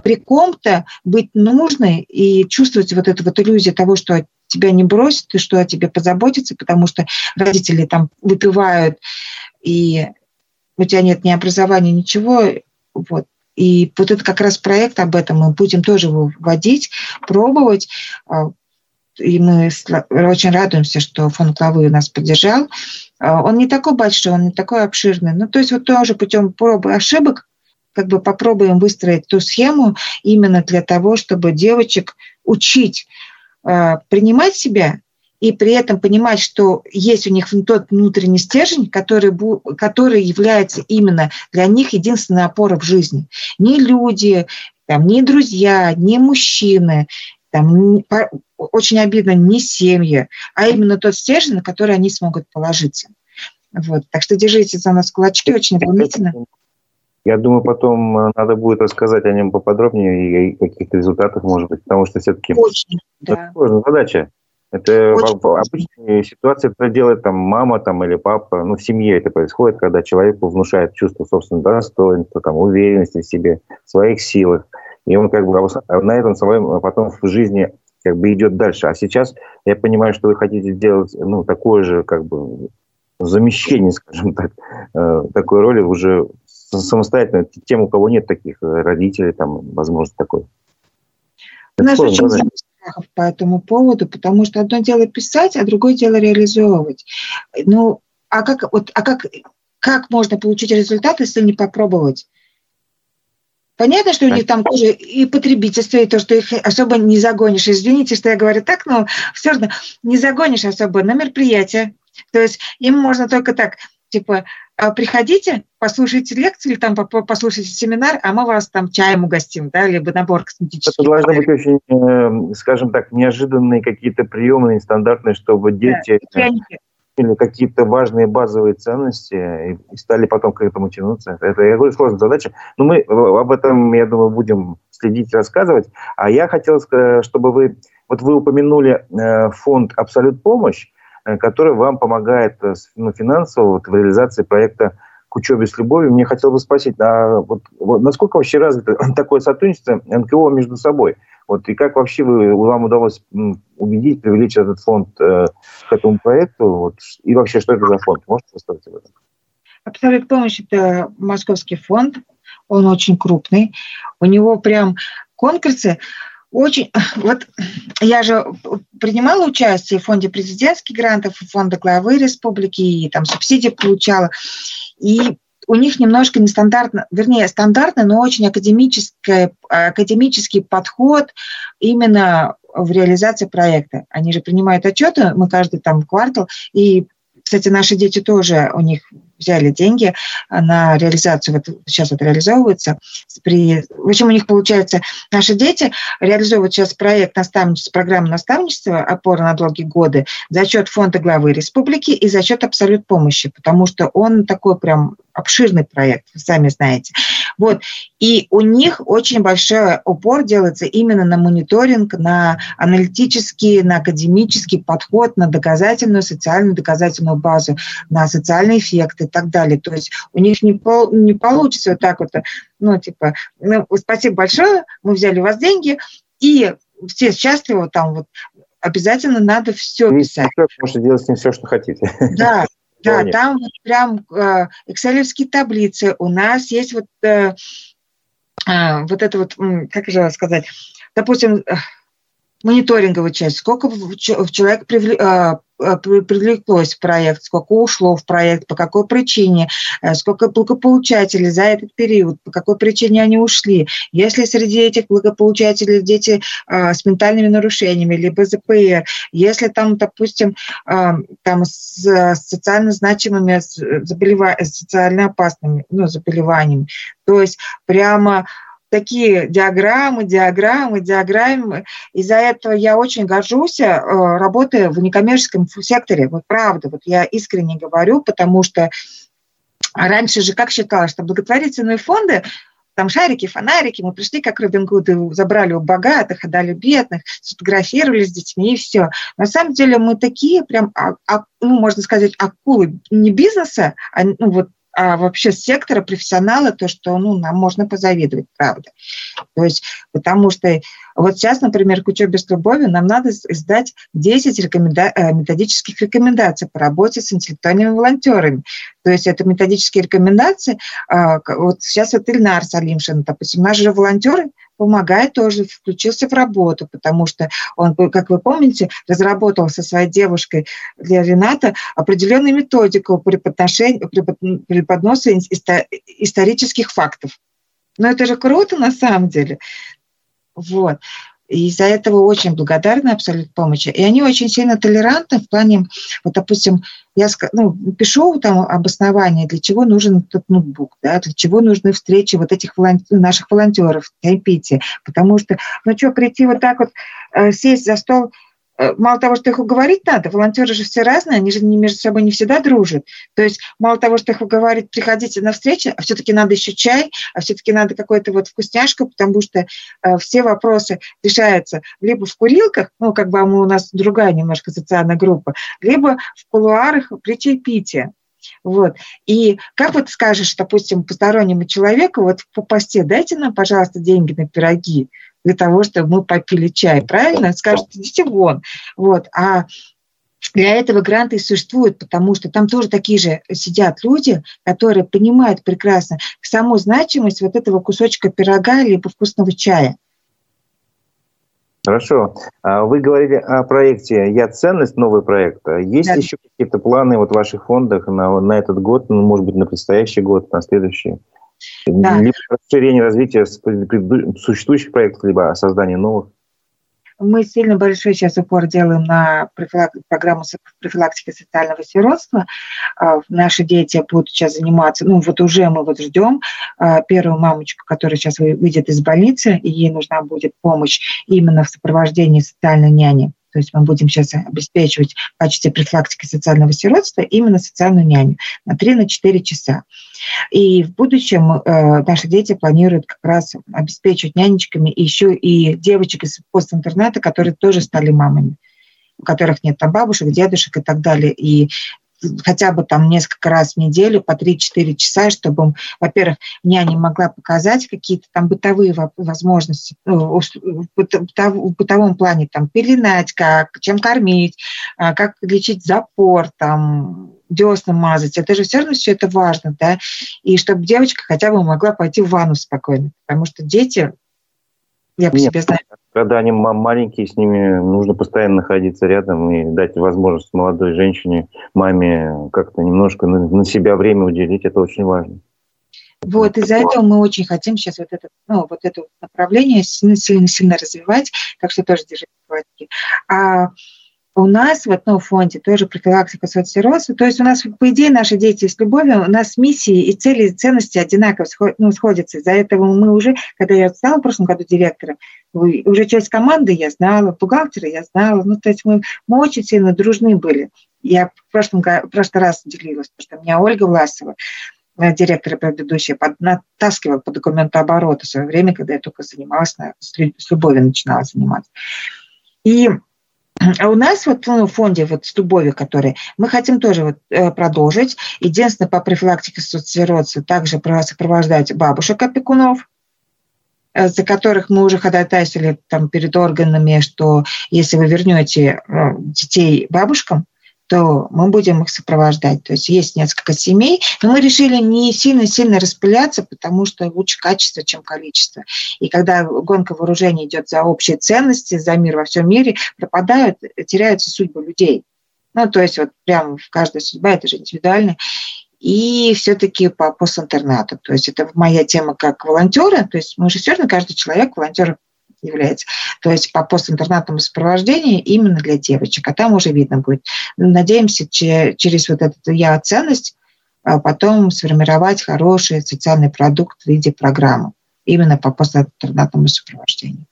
при ком-то, быть нужной и чувствовать вот эту вот иллюзию того, что тебя не бросят и что о тебе позаботятся, потому что родители там выпивают, и у тебя нет ни образования, ничего, вот. И вот это как раз проект об этом. Мы будем тоже его вводить, пробовать. И мы очень радуемся, что фонд главы нас поддержал. Он не такой большой, он не такой обширный. Ну, то есть вот тоже путем проб и ошибок как бы попробуем выстроить ту схему именно для того, чтобы девочек учить принимать себя и при этом понимать, что есть у них тот внутренний стержень, который, который является именно для них единственной опорой в жизни. Ни люди, там, ни друзья, ни мужчины, там, очень обидно, ни семьи, а именно тот стержень, на который они смогут положиться. Вот. Так что держите за нас кулачки, очень волнительно. Я думаю, потом надо будет рассказать о нем поподробнее и о каких-то результатах, может быть, потому что все-таки очень, это сложная да. задача. Это обычная ситуация, это делает там мама там, или папа, ну в семье это происходит, когда человеку внушает чувство собственного достоинства, там, уверенности в себе, в своих силах, и он как бы на этом своем потом в жизни как бы идет дальше. А сейчас я понимаю, что вы хотите сделать ну, такое же как бы замещение, скажем так, такой роли уже самостоятельно тем, у кого нет таких родителей, там, возможно, такой. У нас очень много страхов по этому поводу, потому что одно дело писать, а другое дело реализовывать. Ну, а как, вот, а как, как можно получить результат, если не попробовать? Понятно, что у них там тоже и потребительство, и то, что их особо не загонишь. Извините, что я говорю так, но все равно не загонишь особо на мероприятие. То есть им можно только так, типа, приходите, послушайте лекцию или там послушайте семинар, а мы вас там чаем угостим, да, либо набор косметический. Это должны быть очень, скажем так, неожиданные какие-то приемы, нестандартные, чтобы дети да, или какие-то важные базовые ценности и стали потом к этому тянуться. Это, я говорю, сложная задача. Но мы об этом, я думаю, будем следить, рассказывать. А я хотел сказать, чтобы вы... Вот вы упомянули фонд «Абсолют помощь», который вам помогает ну, финансово вот, в реализации проекта «К учёбе с любовью». Мне хотел бы спросить, а вот, вот, насколько вообще развито такое сотрудничество эн ка о между собой? Вот, и как вообще вы, вам удалось убедить, привлечь этот фонд э, к этому проекту? Вот, и вообще, что это за фонд? Можете рассказать об этом? «Абсолют помощь» — это московский фонд. Он очень крупный. У него прям конкурсы. Очень, вот я же принимала участие в фонде президентских глантов, и фонда главы республики, и там субсидии получала. И у них немножко нестандартно, вернее, стандартный, но очень академический, академический подход именно в реализации проекта. Они же принимают отчеты, мы каждый там квартал, и, кстати, наши дети тоже у них взяли деньги на реализацию, вот сейчас это реализовывается. При... В общем, у них получается, наши дети реализовывают сейчас проект наставничества, программы наставничества «Опора на долгие годы» за счет фонда главы республики и за счет «Абсолют помощи», потому что он такой прям обширный проект, вы сами знаете. Вот. И у них очень большой упор делается именно на мониторинг, на аналитический, на академический подход, на доказательную, социальную доказательную базу, на социальные эффекты и так далее. То есть у них не, пол, не получится вот так вот, ну, типа, ну, спасибо большое, мы взяли у вас деньги, и все счастливы там вот. Обязательно надо все писать. Можете делать с ним все, что хотите. Да. Да, О, там вот прям э, экселевские таблицы. У нас есть вот, э, э, вот это вот, как же сказать, допустим, э, мониторинговая часть. Сколько в, в человек привлек, э, привлеклось в проект, сколько ушло в проект, по какой причине, э, сколько благополучателей за этот период, по какой причине они ушли. Если среди этих благополучателей дети э, с ментальными нарушениями, либо зэ пэ эр, если там, допустим, э, там с э, социально значимыми заболева... социально опасными ну, заболеваниями. То есть прямо такие диаграммы, диаграммы, диаграммы. Из-за этого я очень горжусь, работая в некоммерческом секторе. Вот правда, вот я искренне говорю, потому что раньше же как считалось, что благотворительные фонды, там шарики, фонарики, мы пришли как Робин Гуды, забрали у богатых, отдали бедных, сфотографировали с детьми и все. На самом деле мы такие прям, ну, можно сказать, акулы не бизнеса, а ну, вот, а вообще с сектора профессионала, то, что ну, нам можно позавидовать, правда. То есть, потому что вот сейчас, например, к учебе с любовью нам надо издать десять рекоменда- методических рекомендаций по работе с интеллектуальными волонтерами. То есть это методические рекомендации. Вот сейчас вот Ильнар Салимшин, допустим, наш же волонтер, помогает тоже, включился в работу, потому что он, как вы помните, разработал со своей девушкой для Рената определенную методику преподноса исторических фактов. Но это же круто на самом деле. Вот. И из-за этого очень благодарны «Абсолют помощи». И они очень сильно толерантны в плане, вот, допустим, я ну, пишу там обоснование, для чего нужен этот ноутбук, да, для чего нужны встречи вот этих волон... наших волонтеров в Тайпите. Потому что, ну что, прийти вот так вот, сесть за стол мало того, что их уговорить надо, волонтеры же все разные, они же между собой не всегда дружат. То есть мало того, что их уговорить, приходите на встречу, а все-таки надо еще чай, а все-таки надо какую-то вот вкусняшку, потому что э, все вопросы решаются либо в курилках, ну, как бы мы, у нас другая немножко социальная группа, либо в кулуарах при чайпитии. Вот. И как вот скажешь, допустим, постороннему человеку, вот по посте дайте нам, пожалуйста, деньги на пироги, для того, чтобы мы попили чай, правильно? Скажут, идите вон. Вот. А для этого гранты и существуют, потому что там тоже такие же сидят люди, которые понимают прекрасно саму значимость вот этого кусочка пирога либо вкусного чая. Хорошо. Вы говорили о проекте «Я – ценность», новый проект. Есть да. еще какие-то планы вот в ваших фондах на, на этот год, ну, может быть, на предстоящий год, на следующий? Да. Либо расширение развития существующих проектов, либо создание новых? Мы сильно большой сейчас упор делаем на профилакти- программу профилактики социального сиротства. Наши дети будут сейчас заниматься, ну вот уже мы вот ждем первую мамочку, которая сейчас выйдет из больницы, и ей нужна будет помощь именно в сопровождении социальной няни. То есть мы будем сейчас обеспечивать в качестве профилактики социального сиротства именно социальную няню на три-четыре часа. И в будущем э, наши дети планируют как раз обеспечивать нянечками еще и девочек из постинтерната, которые тоже стали мамами, у которых нет там бабушек, дедушек и так далее. И хотя бы там несколько раз в неделю по три-четыре часа, чтобы, во-первых, няня могла показать какие-то там бытовые возможности, в бытовом плане там пеленать, как, чем кормить, как лечить запор, там, десна мазать. Это же все равно все это важно, да, и чтобы девочка хотя бы могла пойти в ванну спокойно, потому что дети, я по Нет. себе знаю, когда они маленькие, с ними нужно постоянно находиться рядом и дать возможность молодой женщине, маме как-то немножко на себя время уделить. Это очень важно. Вот, из-за этого мы очень хотим сейчас вот это, ну, вот это направление сильно-сильно развивать, так что тоже держите хватки. А у нас в одном фонде тоже профилактика соцсиротства. То есть у нас, по идее, наши дети с любовью, у нас миссии и цели, и ценности одинаково ну, сходятся. Из-за этого мы уже, когда я стала в прошлом году директором, уже часть команды я знала, бухгалтера я знала. Ну, то есть мы, мы очень сильно дружны были. Я в прошлом, в прошлый раз делилась, потому что у меня Ольга Власова, директора предыдущая, подтаскивала по документообороту в свое время, когда я только занималась, с любовью начинала заниматься. И... А у нас вот ну, в фонде вот, с любовью, который мы хотим тоже вот, продолжить. Единственное, по профилактике соцсиротства также сопровождать бабушек-опекунов, за которых мы уже ходатайствовали там, перед органами, что если вы вернете детей бабушкам, то мы будем их сопровождать. То есть есть несколько семей, но мы решили не сильно-сильно распыляться, потому что лучше качество, чем количество. И когда гонка вооружений идет за общие ценности, за мир во всем мире, пропадают, теряются судьбы людей. Ну, то есть вот прям каждая судьба, это же индивидуально. И все-таки по постинтернату. То есть это моя тема как волонтера. То есть мы же все равно, каждый человек волонтер является. То есть по постинтернатному сопровождению именно для девочек. А там уже видно будет. Надеемся, че, через вот эту «Я – ценность» потом сформировать хороший социальный продукт в виде программы. Именно по постинтернатному сопровождению.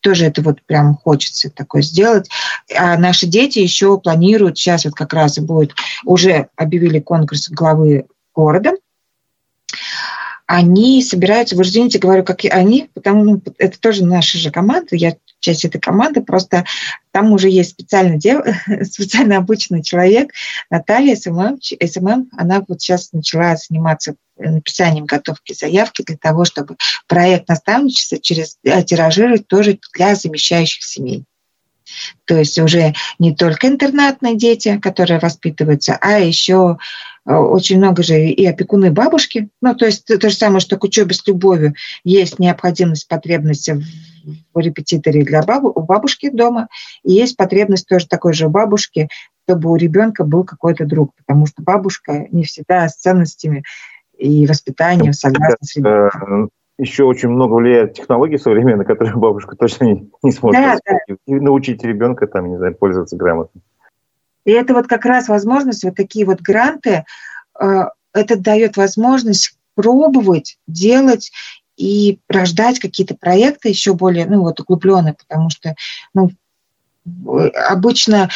Тоже это вот прям хочется такое сделать. А наши дети еще планируют, сейчас вот как раз будет, уже объявили конкурс главы города. Они собираются, вы же извините, говорю, как и они, потому что это тоже наша же команда, я часть этой команды, просто там уже есть специально, дев, специально обученный человек, Наталья, эс эм эм, она вот сейчас начала заниматься написанием готовки заявки для того, чтобы проект наставничества через, тиражировать тоже для замещающих семей. То есть уже не только интернатные дети, которые воспитываются, а еще очень много же и опекуны бабушки. Ну, то есть то же самое, что к учёбе с любовью есть необходимость, потребность в репетиторе для бабу, у бабушки дома, и есть потребность тоже такой же у бабушки, чтобы у ребенка был какой-то друг, потому что бабушка не всегда с ценностями и воспитанием согласна с ребенком. Еще очень много влияет технологии современные, которые бабушка точно не, не сможет да, да. научить ребенка там, не знаю, пользоваться грамотно. И это вот как раз возможность, вот такие вот гранты, э, это дает возможность пробовать, делать и рождать какие-то проекты еще более, ну вот углубленные, потому что, ну, обычно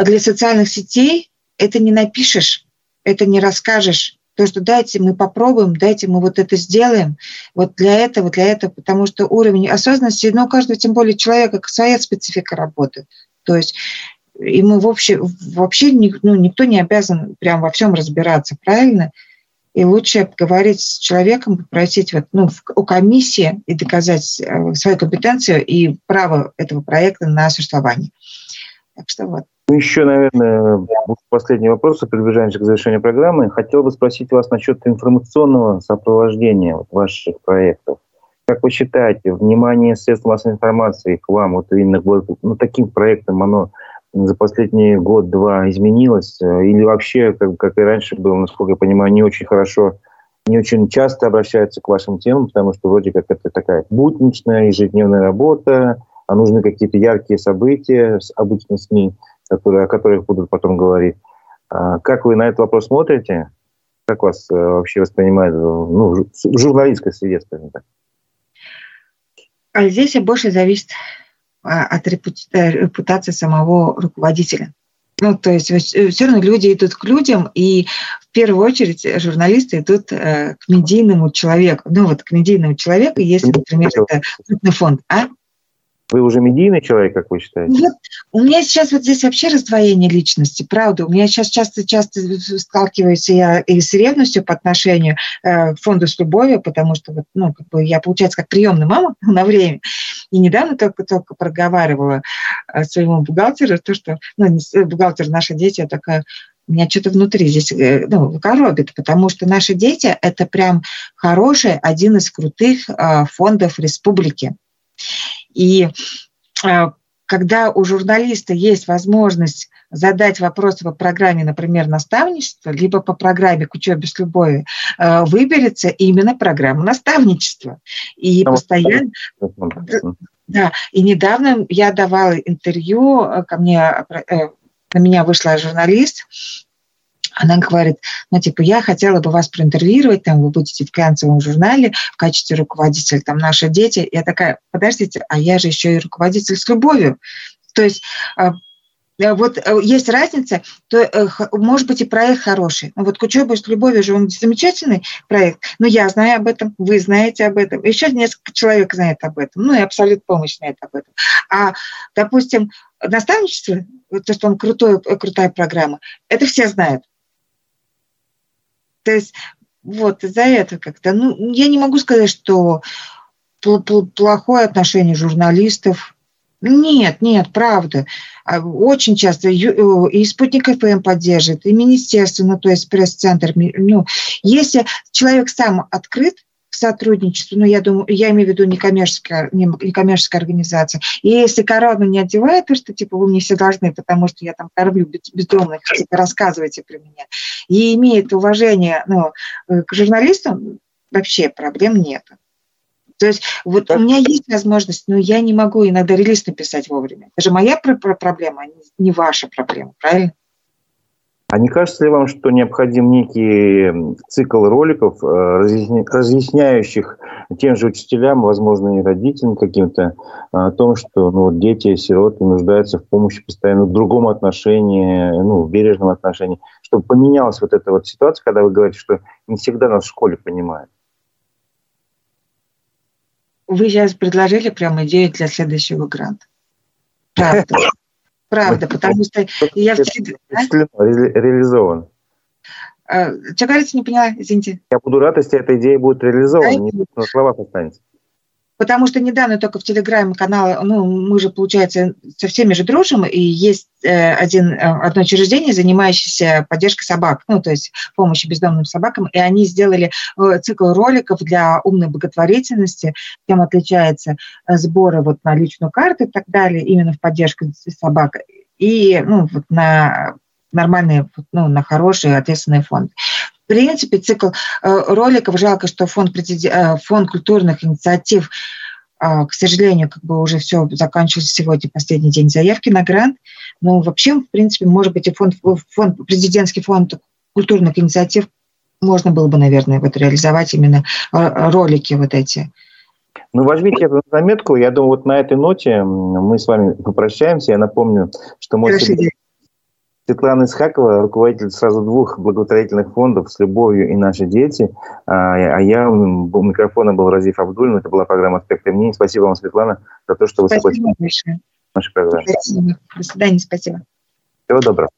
для социальных сетей это не напишешь, это не расскажешь. То, что дайте мы попробуем, дайте мы вот это сделаем, вот для этого, для этого, потому что уровень осознанности, но у каждого, тем более человека, своя специфика работы. То есть и мы вообще, вообще ну, никто не обязан прям во всем разбираться, правильно? И лучше обговорить с человеком, попросить вот, ну, у комиссии и доказать свою компетенцию и право этого проекта на существование. Так что вот. Еще, наверное, последний вопрос, приближаемся к завершению программы. Хотел бы спросить вас насчет информационного сопровождения вот ваших проектов. Как вы считаете, внимание средств массовой информации к вам, вот именно ну, таким проектам, оно за последний год-два изменилось? Или вообще, как, как и раньше было, насколько я понимаю, не очень хорошо, не очень часто обращаются к вашим темам, потому что вроде как это такая будничная, ежедневная работа, а нужны какие-то яркие события с обычными СМИ, которые, о которых будут потом говорить. Как вы на этот вопрос смотрите? Как вас вообще воспринимают ну, в журналистской среде, скажем так? А здесь больше зависит от репутации самого руководителя. Ну, то есть все равно люди идут к людям, и в первую очередь журналисты идут к медийному человеку. Ну, вот к медийному человеку, если, например, это крупный фонд, а? Вы уже медийный человек, как вы считаете? Нет, у меня сейчас вот здесь вообще раздвоение личности, правда. У меня сейчас часто-часто сталкиваюсь я и с ревностью по отношению э, к фонду «С любовью», потому что вот, ну, как бы я, получается, как приемная мама на время. И недавно только-только проговаривала своему бухгалтеру то, что ну, бухгалтер «Наши дети», я такая... Меня что-то внутри здесь ну, коробит, потому что «Наши дети» — это прям хороший, один из крутых э, фондов республики. И э, когда у журналиста есть возможность задать вопросы по программе, например, наставничества, либо по программе «К учёбе с любовью», э, выберется именно программа наставничества. И а постоянно... Вот. Да, и недавно я давала интервью, ко мне, э, на меня вышла журналист, она говорит, ну, типа, я хотела бы вас проинтервьюировать, там, вы будете в глянцевом журнале в качестве руководителя, там, «Наши дети». Я такая, подождите, а я же еще и руководитель «С любовью». То есть вот есть разница, то, может быть, и проект хороший. Вот «К учёбе с любовью» же он замечательный проект, но я знаю об этом, вы знаете об этом, еще несколько человек знает об этом, ну и «Абсолют помощь» знает об этом. А, допустим, наставничество, то, что он крутой, крутая программа, это все знают. То есть вот из-за этого как-то. Ну, я не могу сказать, что плохое отношение журналистов. Нет, нет, правда. Очень часто и «Спутник ФМ» поддерживает, и министерство, ну, то есть пресс-центр. Ну, если человек сам открыт к сотрудничеству, ну, я думаю, я имею в виду некоммерческая, некоммерческая организация, и если корону не одевает, то что, типа, вы мне все должны, потому что я там кормлю бездомных, типа, рассказывайте про меня. И имеет уважение ну, к журналистам, вообще проблем нет. То есть вот у меня есть возможность, но я не могу иногда релиз написать вовремя. Это же моя проблема, а не ваша проблема, правильно? А не кажется ли вам, что необходим некий цикл роликов, разъясняющих тем же учителям, возможно, и родителям каким-то, о том, что ну, дети, сироты нуждаются в помощи постоянно в другом отношении, ну, в бережном отношении, чтобы поменялась вот эта вот ситуация, когда вы говорите, что не всегда нас в школе понимают? Вы сейчас предложили прям идею для следующего гранта. Правда. Правда, потому что я всегда... Реализован. Что говорите, не поняла, извините. Я буду рад, если эта идея будет реализована, не на словах останется. Потому что недавно только в Телеграм-канале, ну, мы же, получается, со всеми же дружим, и есть один, одно учреждение, занимающееся поддержкой собак, ну, то есть помощью бездомным собакам, и они сделали цикл роликов для умной благотворительности, чем отличаются сборы вот на личную карту и так далее, именно в поддержку собак, и, ну, вот на нормальные, ну, на хорошие, ответственные фонды. В принципе, цикл роликов, жалко, что фонд, фонд культурных инициатив, к сожалению, как бы уже все заканчивалось сегодня, последний день заявки на грант. Но вообще, в принципе, может быть, и фонд, фонд, президентский фонд культурных инициатив можно было бы, наверное, вот реализовать именно ролики вот эти. Ну, возьмите эту заметку. Я думаю, вот на этой ноте мы с вами попрощаемся. Я напомню, что мой Светлана Исхакова, руководитель сразу двух благотворительных фондов «С любовью» и «Наши дети». А я, у микрофона был Разиф Абдуллин. Это была программа «Аспекты мнений». Спасибо вам, Светлана, за то, что вы согласились. Спасибо большое. Наша программа. Спасибо. До свидания. Спасибо. Всего доброго.